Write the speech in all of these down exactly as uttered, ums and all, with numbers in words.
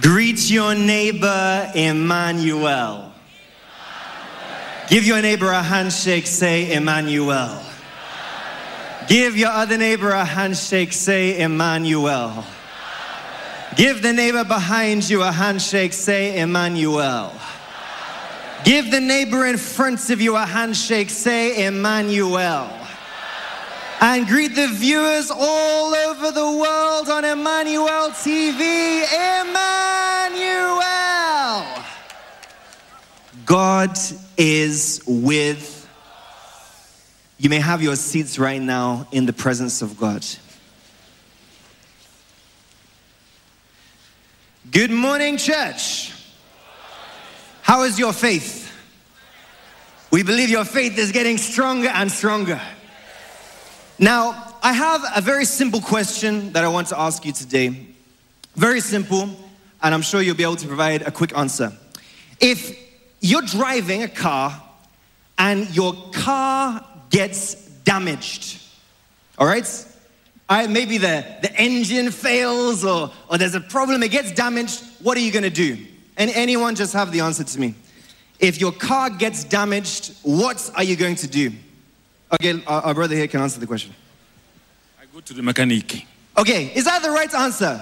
Greet your neighbor, Emmanuel. Emmanuel. Give your neighbor a handshake, say Emmanuel. Emmanuel. Give your other neighbor a handshake, say Emmanuel. Emmanuel. Give the neighbor behind you a handshake, say Emmanuel. Emmanuel. Give the neighbor in front of you a handshake, say Emmanuel. Emmanuel. And greet the viewers all over the world on Emmanuel T V. Emmanuel! God is with us. You may have your seats right now in the presence of God. Good morning, church. How is your faith? We believe your faith is getting stronger and stronger. Now, I have a very simple question that I want to ask you today. Very simple, and I'm sure you'll be able to provide a quick answer. If you're driving a car and your car gets damaged, all right? I, maybe the, the engine fails or, or there's a problem, it gets damaged, what are you gonna do? And anyone just have the answer to me. If your car gets damaged, what are you going to do? Okay, our brother here can answer the question. I go to the mechanic. Okay, is that the right answer?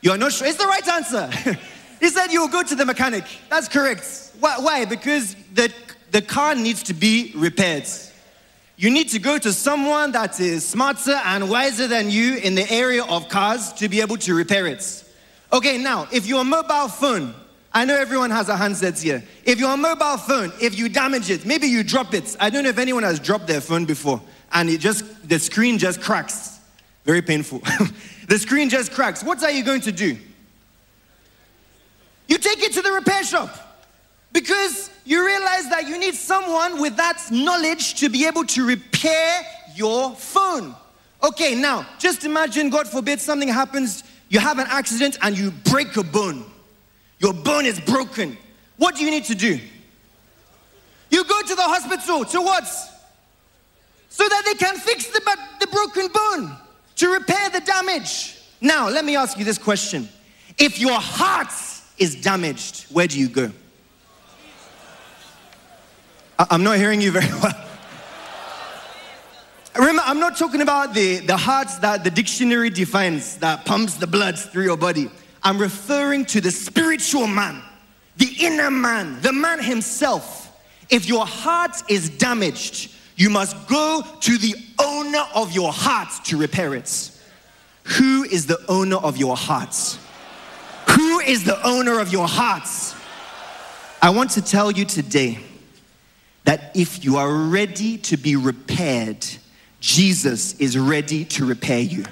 You are not sure? It's the right answer. He said you will go to the mechanic. That's correct. Why? Because the, the car needs to be repaired. You need to go to someone that is smarter and wiser than you in the area of cars to be able to repair it. Okay, now, if your mobile phone, I know everyone has a handset here. If your mobile phone, if you damage it, maybe you drop it. I don't know if anyone has dropped their phone before, and it just the screen just cracks. Very painful. The screen just cracks. What are you going to do? You take it to the repair shop because you realize that you need someone with that knowledge to be able to repair your phone. Okay, now, just imagine, God forbid, something happens, you have an accident and you break a bone. Your bone is broken. What do you need to do? You go to the hospital, to what? So that they can fix the, the broken bone, to repair the damage. Now, let me ask you this question. If your heart is damaged, where do you go? I, I'm not hearing you very well. Remember, I'm not talking about the, the heart that the dictionary defines, that pumps the blood through your body. I'm referring to the spiritual man, the inner man, the man himself. If your heart is damaged, you must go to the owner of your heart to repair it. Who is the owner of your heart? Who is the owner of your heart? I want to tell you today that if you are ready to be repaired, Jesus is ready to repair you.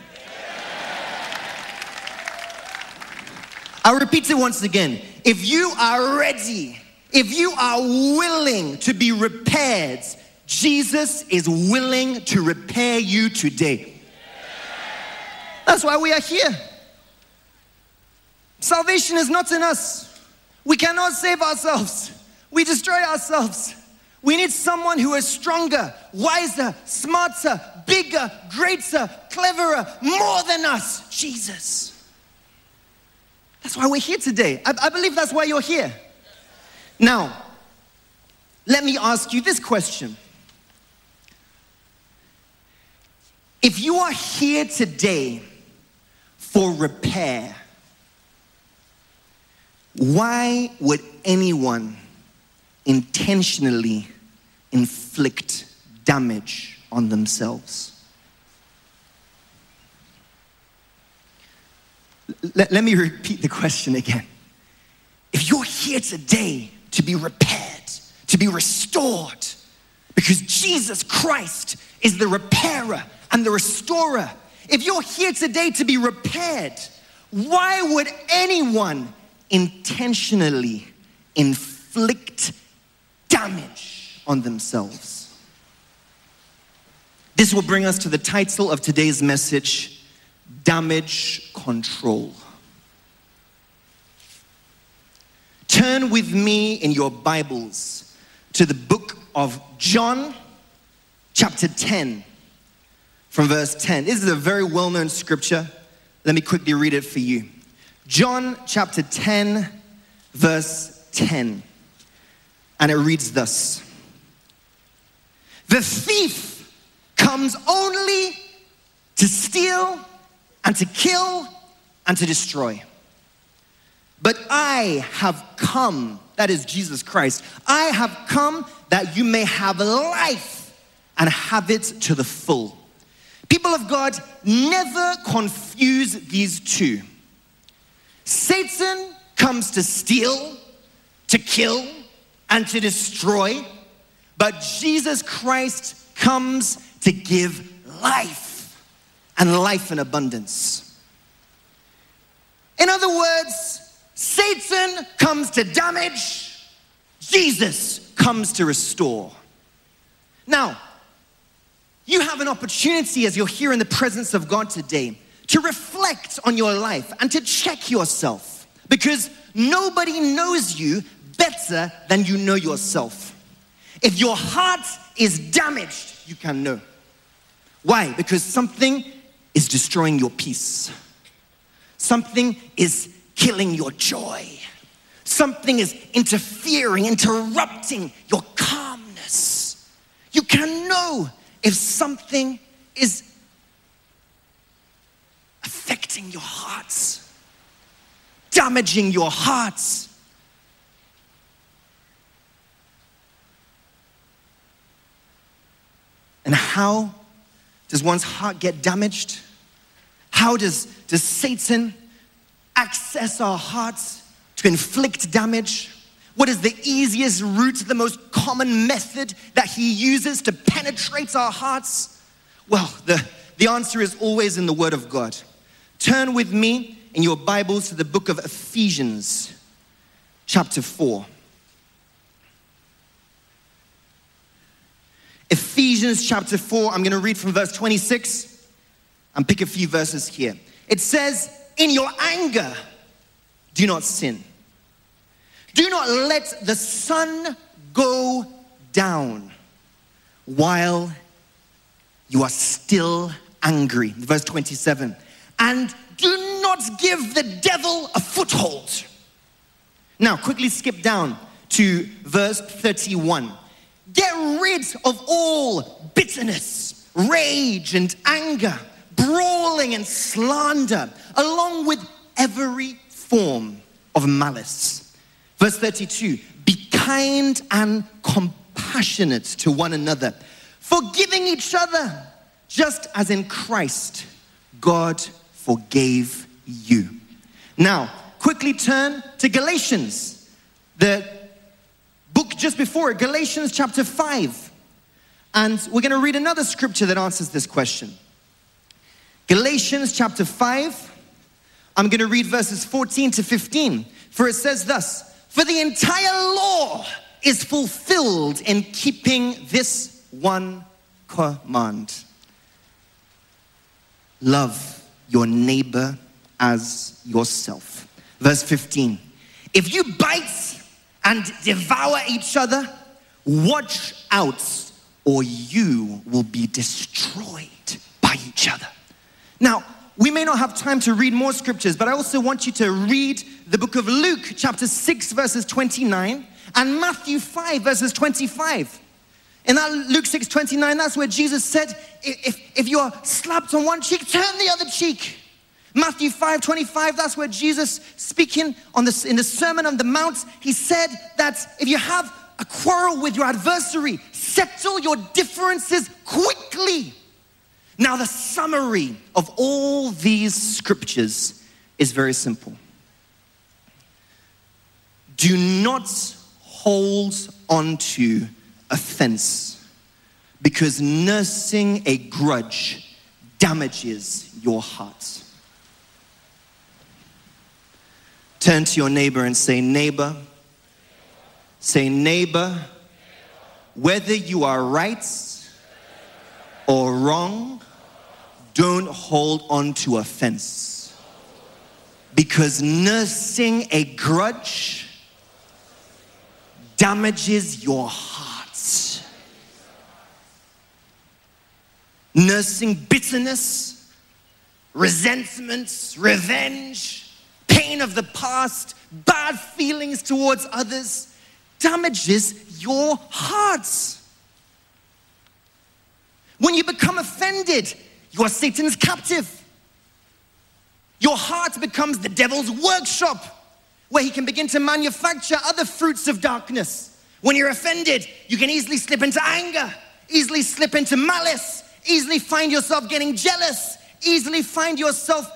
I'll repeat it once again. If you are ready, if you are willing to be repaired, Jesus is willing to repair you today. That's why we are here. Salvation is not in us. We cannot save ourselves. We destroy ourselves. We need someone who is stronger, wiser, smarter, bigger, greater, cleverer, more than us, Jesus. That's why we're here today. I, I believe that's why you're here. Now, let me ask you this question. If you are here today for repair, why would anyone intentionally inflict damage on themselves? Let, let me repeat the question again. If you're here today to be repaired, to be restored, because Jesus Christ is the repairer and the restorer. If you're here today to be repaired, why would anyone intentionally inflict damage on themselves? This will bring us to the title of today's message: damage control. Turn with me in your Bibles to the book of John, chapter ten, from verse ten. This is a very well-known scripture. Let me quickly read it for you. John chapter ten, verse ten. And it reads thus. The thief comes only to steal and to kill and to destroy. But I have come, that is Jesus Christ, I have come that you may have life and have it to the full. People of God, never confuse these two. Satan comes to steal, to kill, and to destroy, but Jesus Christ comes to give life, and life in abundance. In other words, Satan comes to damage, Jesus comes to restore. Now, you have an opportunity as you're here in the presence of God today to reflect on your life and to check yourself, because nobody knows you better than you know yourself. If your heart is damaged, you can know. Why? Because something is destroying your peace. Something is killing your joy. Something is interfering, interrupting your calmness. You can know if something is affecting your hearts, damaging your hearts. And how does one's heart get damaged? How does, does Satan access our hearts to inflict damage? What is the easiest route, the most common method that he uses to penetrate our hearts? Well, the, the answer is always in the Word of God. Turn with me in your Bibles to the book of Ephesians, chapter four. Ephesians chapter four, I'm going to read from verse twenty-six and pick a few verses here. It says, in your anger, do not sin. Do not let the sun go down while you are still angry. Verse twenty-seven, and do not give the devil a foothold. Now, quickly skip down to verse thirty-one. Get rid of all bitterness, rage, and anger, brawling and slander, along with every form of malice. Verse thirty-two, be kind and compassionate to one another, forgiving each other, just as in Christ God forgave you. Now, quickly turn to Galatians, the book just before it, Galatians chapter five. And we're going to read another scripture that answers this question. Galatians chapter five, I'm going to read verses fourteen to fifteen. For it says thus, for the entire law is fulfilled in keeping this one command. Love your neighbor as yourself. Verse fifteen, if you bite and devour each other, watch out, or you will be destroyed by each other. Now, we may not have time to read more scriptures, but I also want you to read the book of Luke, chapter six, verses twenty-nine, and Matthew five, verses twenty-five. In that Luke six, twenty-nine, that's where Jesus said, if, if you are slapped on one cheek, turn the other cheek. Matthew five, twenty-five, that's where Jesus, speaking on this, in the Sermon on the Mount, he said that if you have a quarrel with your adversary, settle your differences quickly. Now, the summary of all these scriptures is very simple. Do not hold on to offense, because nursing a grudge damages your heart. Turn to your neighbor and say, neighbor, say, neighbor, whether you are right or wrong, don't hold on to offense. Because nursing a grudge damages your heart. Nursing bitterness, resentments, revenge, pain of the past, bad feelings towards others, damages your hearts. When you become offended, you are Satan's captive. Your heart becomes the devil's workshop, where he can begin to manufacture other fruits of darkness. When you're offended, you can easily slip into anger, easily slip into malice, easily find yourself getting jealous, easily find yourself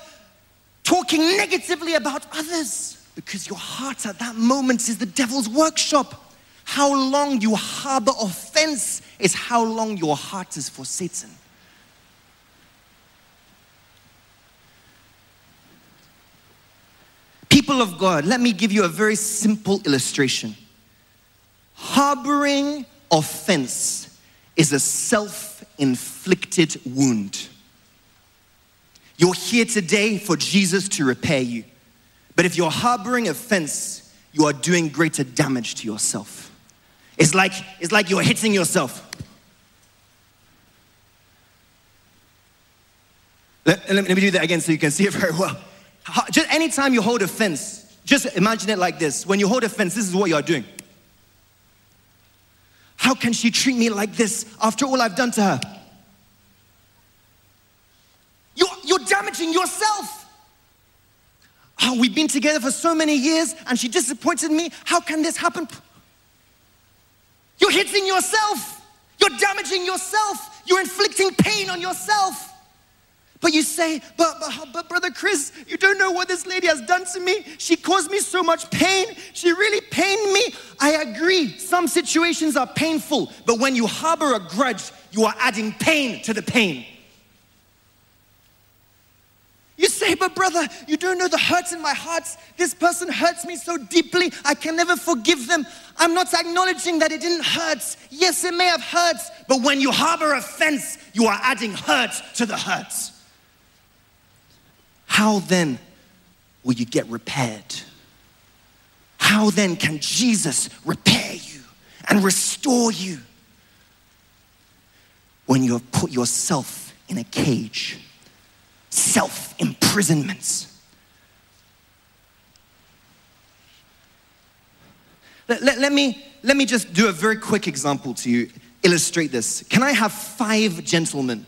talking negatively about others, because your heart at that moment is the devil's workshop. How long you harbor offense is how long your heart is for Satan. People of God, let me give you a very simple illustration. Harboring offense is a self-inflicted wound. You're here today for Jesus to repair you. But if you're harboring offense, you are doing greater damage to yourself. It's like, it's like you're hitting yourself. Let, let me do that again so you can see it very well. Just anytime you hold offense, just imagine it like this. When you hold offense, this is what you are doing. How can she treat me like this after all I've done to her? You're, you're damaging yourself. Oh, we've been together for so many years and she disappointed me. How can this happen? You're hitting yourself. You're damaging yourself. You're inflicting pain on yourself. But you say, but, but but Brother Chris, you don't know what this lady has done to me. She caused me so much pain. She really pained me. I agree, some situations are painful, but when you harbor a grudge, you are adding pain to the pain. You say, but brother, you don't know the hurt in my heart. This person hurts me so deeply, I can never forgive them. I'm not acknowledging that it didn't hurt. Yes, it may have hurt, but when you harbor offense, you are adding hurt to the hurt. How then will you get repaired? How then can Jesus repair you and restore you? When you have put yourself in a cage, self-imprisonment. Let, let, let me, let me just do a very quick example to you, illustrate this. Can I have five gentlemen?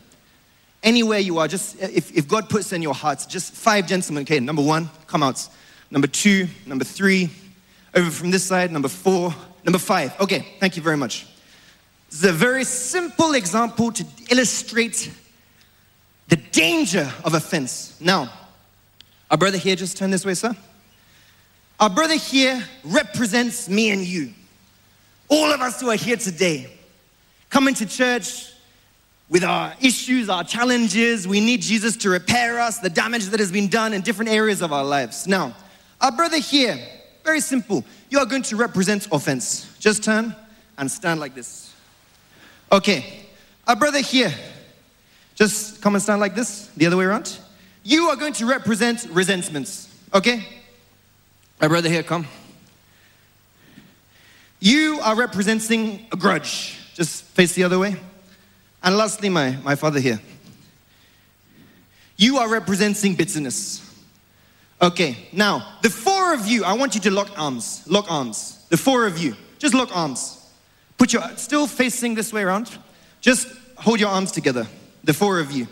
Anywhere you are, just if, if God puts in your hearts, just five gentlemen. Okay, number one, come out. Number two, number three, over from this side, number four, number five. Okay, thank you very much. This is a very simple example to illustrate the danger of offense. Now, our brother here, just turn this way, sir. Our brother here represents me and you. All of us who are here today, coming to church, with our issues, our challenges, we need Jesus to repair us, the damage that has been done in different areas of our lives. Now, our brother here, very simple. You are going to represent offense. Just turn and stand like this. Okay, our brother here, just come and stand like this, the other way around. You are going to represent resentments, okay? Our brother here, come. You are representing a grudge. Just face the other way. And lastly, my, my father here. You are representing bitterness. Okay, now, the four of you, I want you to lock arms. Lock arms. The four of you. Just lock arms. Put your, still facing this way around. Just hold your arms together. The four of you.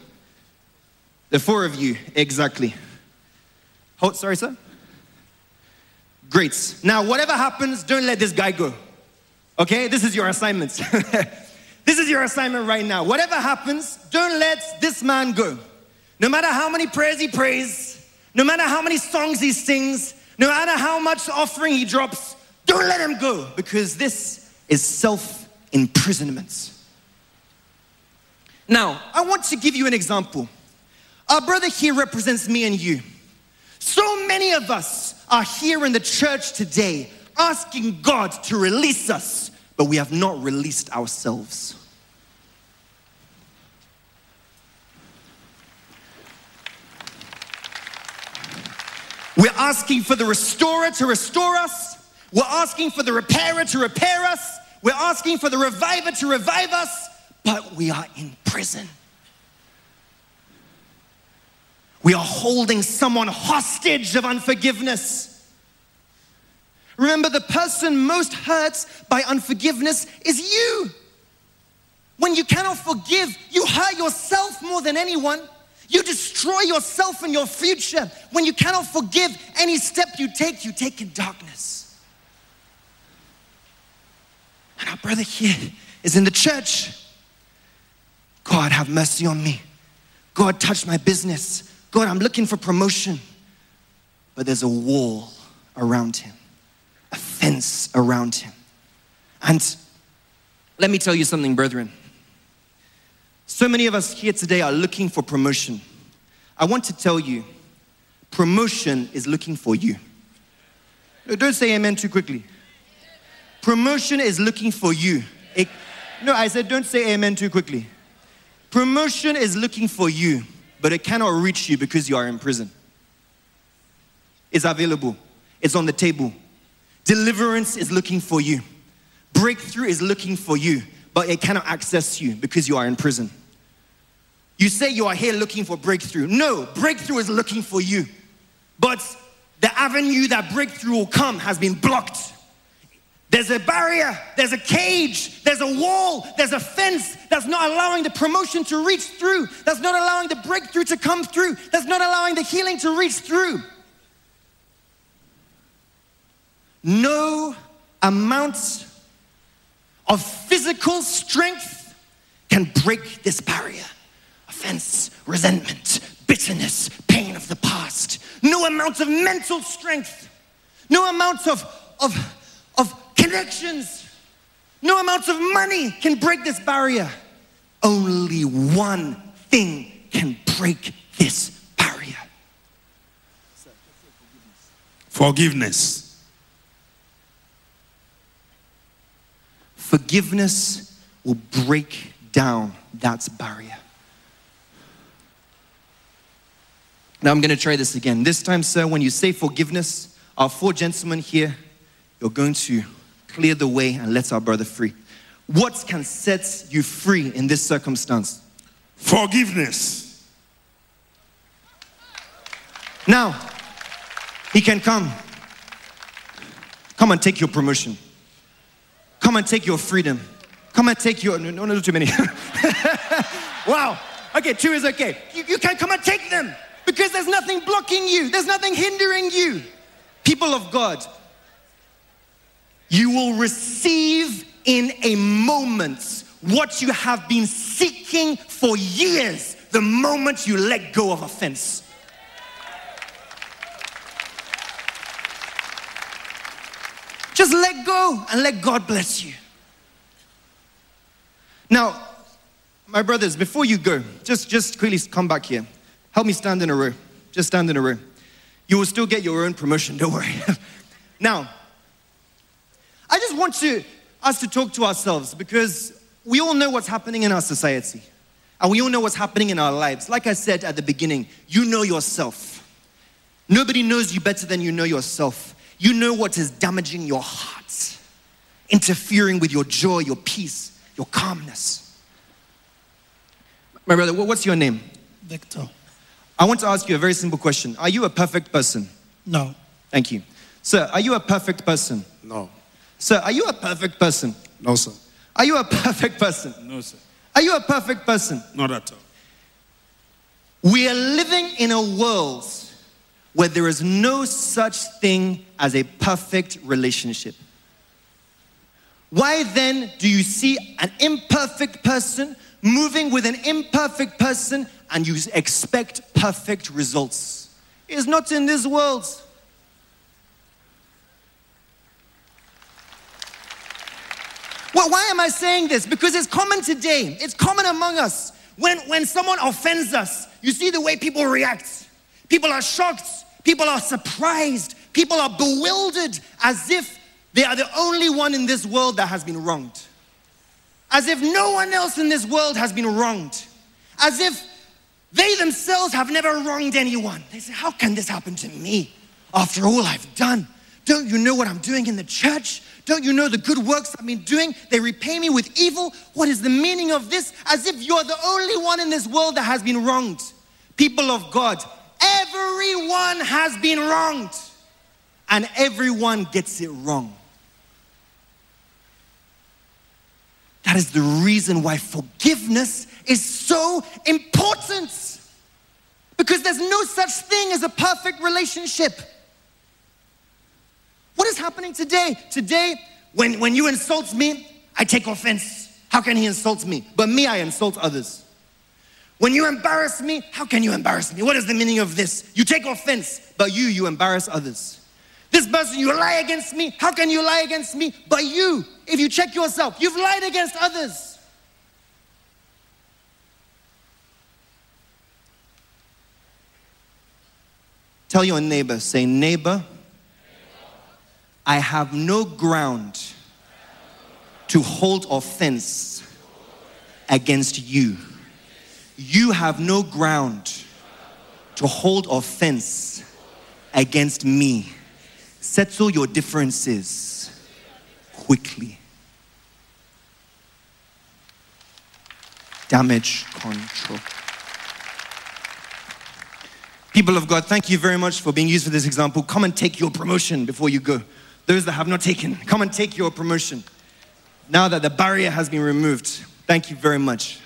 The four of you, exactly. Hold, sorry, sir. Great. Now, whatever happens, don't let this guy go. Okay, this is your assignment. This is your assignment right now. Whatever happens, don't let this man go. No matter how many prayers he prays, no matter how many songs he sings, no matter how much offering he drops, don't let him go, because this is self-imprisonment. Now, I want to give you an example. Our brother here represents me and you. So many of us are here in the church today asking God to release us, but we have not released ourselves. We're asking for the restorer to restore us. We're asking for the repairer to repair us. We're asking for the reviver to revive us, but we are in prison. We are holding someone hostage of unforgiveness. Remember, the person most hurt by unforgiveness is you. When you cannot forgive, you hurt yourself more than anyone. You destroy yourself and your future. When you cannot forgive, any step you take, you take in darkness. And our brother here is in the church. God, have mercy on me. God, touch my business. God, I'm looking for promotion. But there's a wall around him, a fence around him. And let me tell you something, brethren. So many of us here today are looking for promotion. I want to tell you, promotion is looking for you. No, don't say amen too quickly. Promotion is looking for you. It, no, I said don't say amen too quickly. Promotion is looking for you, but it cannot reach you because you are in prison. It's available. It's on the table. Deliverance is looking for you. Breakthrough is looking for you, but it cannot access you because you are in prison. You say you are here looking for breakthrough. No, breakthrough is looking for you, but the avenue that breakthrough will come has been blocked. There's a barrier, there's a cage, there's a wall, there's a fence that's not allowing the promotion to reach through, that's not allowing the breakthrough to come through, that's not allowing the healing to reach through. No amount of physical strength can break this barrier. Offense, resentment, bitterness, pain of the past. No amount of mental strength. No amount of, of, of connections. No amount of money can break this barrier. Only one thing can break this barrier. Forgiveness. Forgiveness will break down that barrier. Now I'm going to try this again. This time, sir, when you say forgiveness, our four gentlemen here, you're going to clear the way and let our brother free. What can set you free in this circumstance? Forgiveness. Now, he can come. Come and take your promotion. Come and take your freedom. Come and take your, no, no, no too many. Wow, okay, two is okay. You, you can come and take them because there's nothing blocking you. There's nothing hindering you. People of God, you will receive in a moment what you have been seeking for years, the moment you let go of offense. Just let go and let God bless you. Now, my brothers, before you go, just, just quickly come back here. Help me stand in a row. Just stand in a row. You will still get your own promotion, don't worry. Now, I just want to, us to talk to ourselves because we all know what's happening in our society. And we all know what's happening in our lives. Like I said at the beginning, you know yourself. Nobody knows you better than you know yourself. You know what is damaging your heart, interfering with your joy, your peace, your calmness. My brother, what's your name? Victor. I want to ask you a very simple question. Are you a perfect person? No. Thank you. Sir, are you a perfect person? No. Sir, are you a perfect person? No, sir. Are you a perfect person? No, sir. Are you a perfect person? Not at all. We are living in a world where there is no such thing as a perfect relationship. Why then do you see an imperfect person moving with an imperfect person and you expect perfect results? It's not in this world. Well, why am I saying this? Because it's common today. It's common among us. When, when someone offends us, you see the way people react. People are shocked. People are surprised. People are bewildered as if they are the only one in this world that has been wronged. As if no one else in this world has been wronged. As if they themselves have never wronged anyone. They say, how can this happen to me? After all I've done, don't you know what I'm doing in the church? Don't you know the good works I've been doing? They repay me with evil. What is the meaning of this? As if you're the only one in this world that has been wronged. People of God, Everyone has been wronged, and everyone gets it wrong. That is the reason why forgiveness is so important, because there's no such thing as a perfect relationship. What is happening today? Today, when, when you insult me, I take offense. How can he insult me? But me, I insult others. When you embarrass me, how can you embarrass me? What is the meaning of this? You take offense, but you, you embarrass others. This person, you lie against me. How can you lie against me? But you, if you check yourself, you've lied against others. Tell your neighbor, say, neighbor, I have no ground to hold offense against you. You have no ground to hold offense against me. Settle your differences quickly. Damage control. People of God, thank you very much for being used for this example. Come and take your promotion before you go. Those that have not taken, come and take your promotion. Now that the barrier has been removed, thank you very much.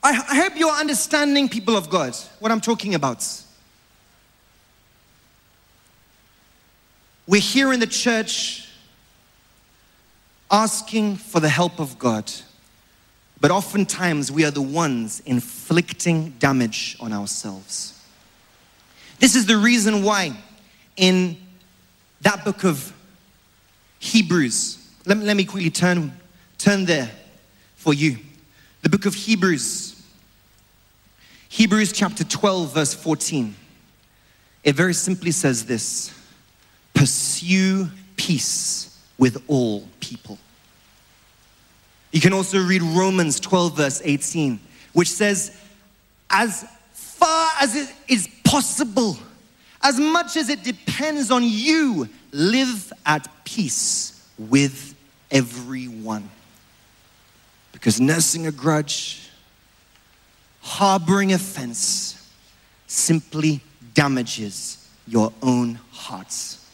I hope you're understanding, people of God, what I'm talking about. We're here in the church asking for the help of God, but oftentimes we are the ones inflicting damage on ourselves. This is the reason why in that book of Hebrews, let me, let me quickly turn, turn there for you. The book of Hebrews, Hebrews chapter twelve, verse fourteen. It very simply says this: pursue peace with all people. You can also read Romans twelve, verse eighteen, which says, as far as it is possible, as much as it depends on you, live at peace with everyone. Because nursing a grudge, harboring offense, simply damages your own hearts.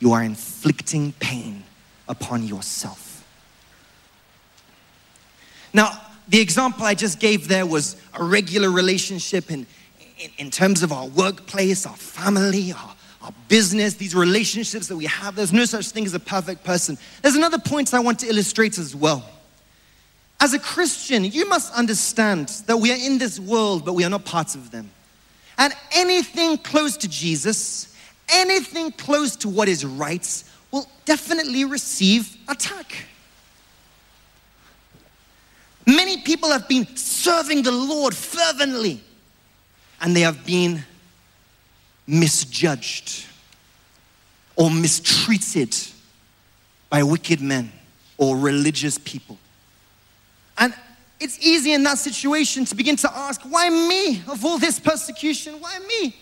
You are inflicting pain upon yourself. Now, the example I just gave there was a regular relationship in, in, in terms of our workplace, our family, our, our business, these relationships that we have. There's no such thing as a perfect person. There's another point I want to illustrate as well. As a Christian, you must understand that we are in this world, but we are not part of them. And anything close to Jesus, anything close to what is right, will definitely receive attack. Many people have been serving the Lord fervently, and they have been misjudged or mistreated by wicked men or religious people. And it's easy in that situation to begin to ask, why me of all this persecution? Why me?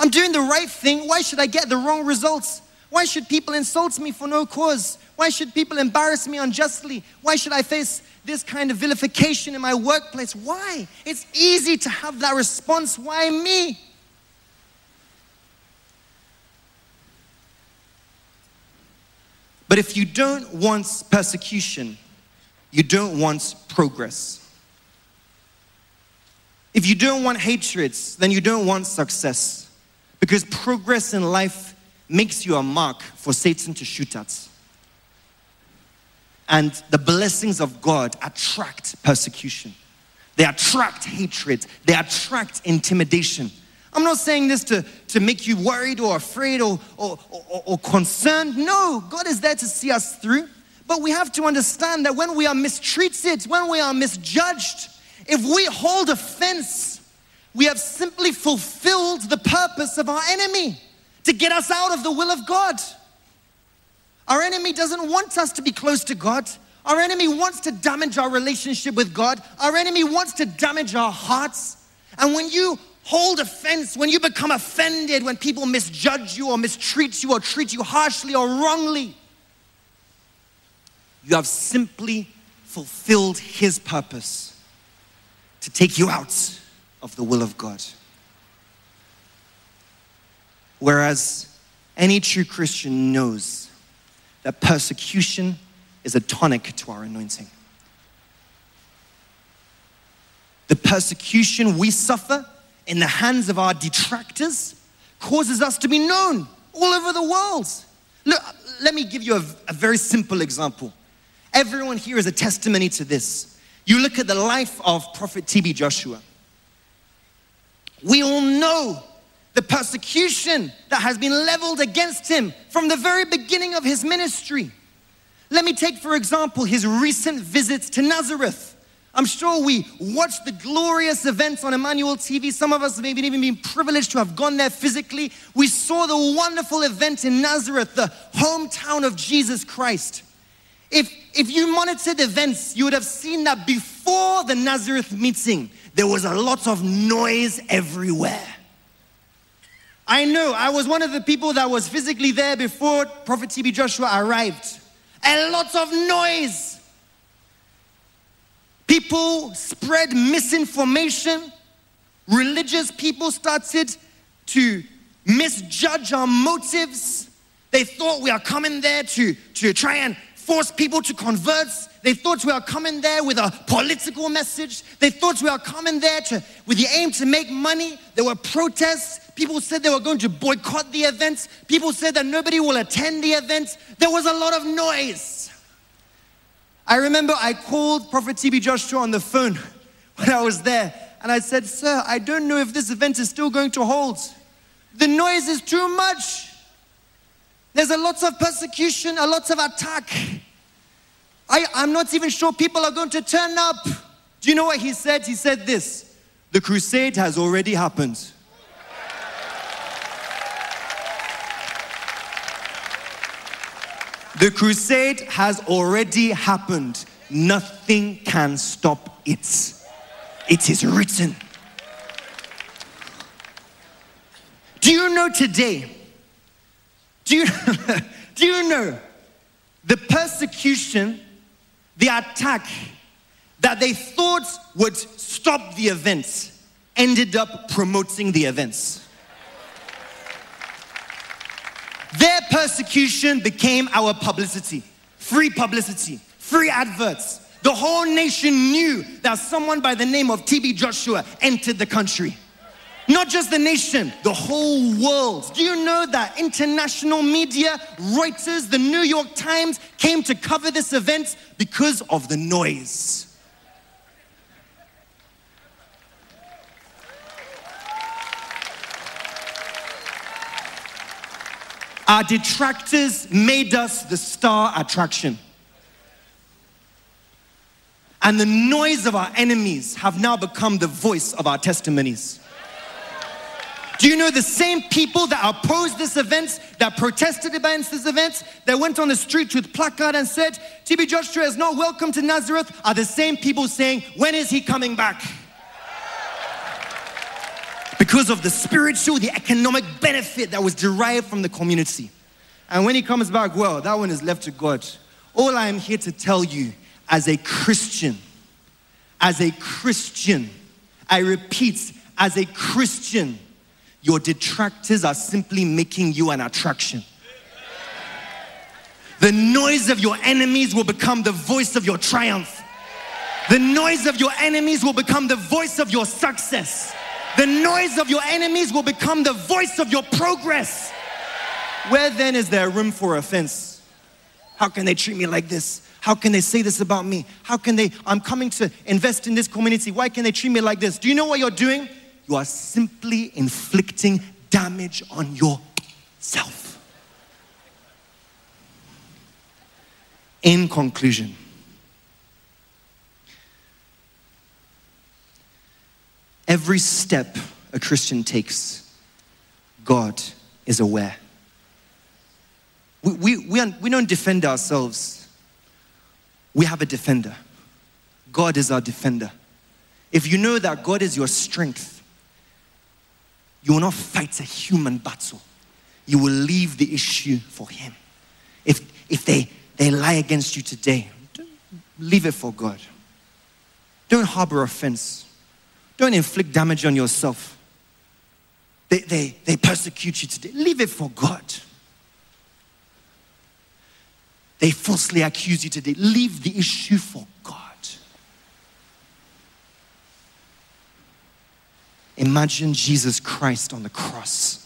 I'm doing the right thing. Why should I get the wrong results? Why should people insult me for no cause? Why should people embarrass me unjustly? Why should I face this kind of vilification in my workplace? Why? It's easy to have that response, why me? But if you don't want persecution, you don't want progress. If you don't want hatreds, then you don't want success, because progress in life makes you a mark for Satan to shoot at. And the blessings of God attract persecution. They attract hatred. They attract intimidation. I'm not saying this to, to make you worried or afraid or, or, or, or concerned. No, God is there to see us through. But we have to understand that when we are mistreated, when we are misjudged, if we hold offense, we have simply fulfilled the purpose of our enemy to get us out of the will of God. Our enemy doesn't want us to be close to God. Our enemy wants to damage our relationship with God. Our enemy wants to damage our hearts. And when you hold offense, when you become offended, when people misjudge you or mistreat you or treat you harshly or wrongly, you have simply fulfilled his purpose. to take you out of the will of God. Whereas any true Christian knows that persecution is a tonic to our anointing. The persecution we suffer in the hands of our detractors causes us to be known all over the world. Look, let me give you a, a very simple example. Everyone here is a testimony to this. You look at the life of Prophet T B Joshua. We all know the persecution that has been leveled against him from the very beginning of his ministry. Let me take, for example, his recent visits to Nazareth. I'm sure we watched the glorious events on Emmanuel T V. Some of us have even been privileged to have gone there physically. We saw the wonderful event in Nazareth, the hometown of Jesus Christ. If, if you monitored events, you would have seen that before the Nazareth meeting, there was a lot of noise everywhere. I know, I was one of the people that was physically there before Prophet T B Joshua arrived. A lot of noise. People spread misinformation. Religious people started to misjudge our motives. They thought we are coming there to, to try and force people to convert. They thought we are coming there with a political message. They thought we are coming there to, with the aim to make money. There were protests. People said they were going to boycott the events. People said that nobody will attend the events. There was a lot of noise. I remember I called Prophet T B Joshua on the phone when I was there, and I said, "Sir, I don't know if this event is still going to hold. The noise is too much. There's a lot of persecution, a lot of attack. I, I'm not even sure people are going to turn up." Do you know what he said? He said this: "The crusade has already happened." The crusade has already happened. Nothing can stop it. It is written. Do you know today? Do you, do you know the persecution, the attack that they thought would stop the events ended up promoting the events? Their persecution became our publicity, free publicity, free adverts. The whole nation knew that someone by the name of T B Joshua entered the country. Not just the nation, the whole world. Do you know that international media, Reuters, the New York Times came to cover this event because of the noise? Our detractors made us the star attraction. And the noise of our enemies have now become the voice of our testimonies. Do you know the same people that opposed this event, that protested against this event, that went on the street with placard and said, "T B Joshua is not welcome to Nazareth," are the same people saying, "When is he coming back?" Because of the spiritual, the economic benefit that was derived from the community. And when he comes back, well, that one is left to God. All I am here to tell you as a Christian, as a Christian, I repeat, as a Christian, your detractors are simply making you an attraction. The noise of your enemies will become the voice of your triumph. The noise of your enemies will become the voice of your success. The noise of your enemies will become the voice of your progress. Where then is there room for offense? How can they treat me like this? How can they say this about me? How can they, I'm coming to invest in this community. Why can they treat me like this? Do you know what you're doing? You are simply inflicting damage on yourself. In conclusion, every step a Christian takes, God is aware. We, we, we, are, we don't defend ourselves. We have a defender. God is our defender. If you know that God is your strength, you will not fight a human battle. You will leave the issue for Him. If, if they, they lie against you today, leave it for God. Don't harbor offense. Don't inflict damage on yourself. They, they, they persecute you today. Leave it for God. They falsely accuse you today. Leave the issue for God. Imagine Jesus Christ on the cross.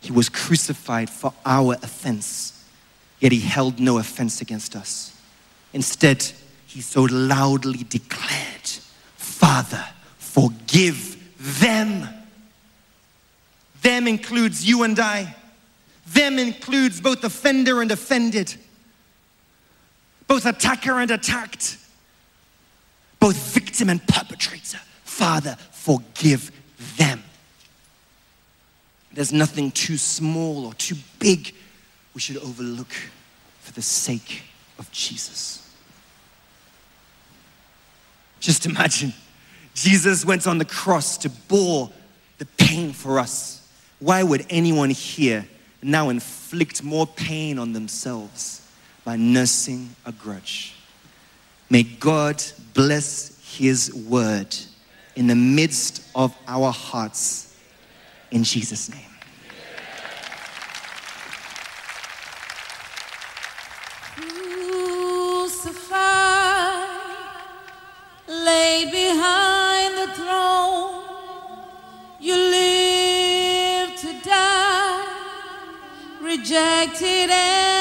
He was crucified for our offense, yet he held no offense against us. Instead, he so loudly declared, "Father, forgive them." Them includes you and I. Them includes both offender and offended, both attacker and attacked, both victim and perpetrator. Father, forgive them. There's nothing too small or too big we should overlook for the sake of Jesus. Just imagine, Jesus went on the cross to bore the pain for us. Why would anyone here now inflict more pain on themselves by nursing a grudge? May God bless his word in the midst of our hearts. In Jesus' name. Crucified, laid behind the throne, you live to die, rejected and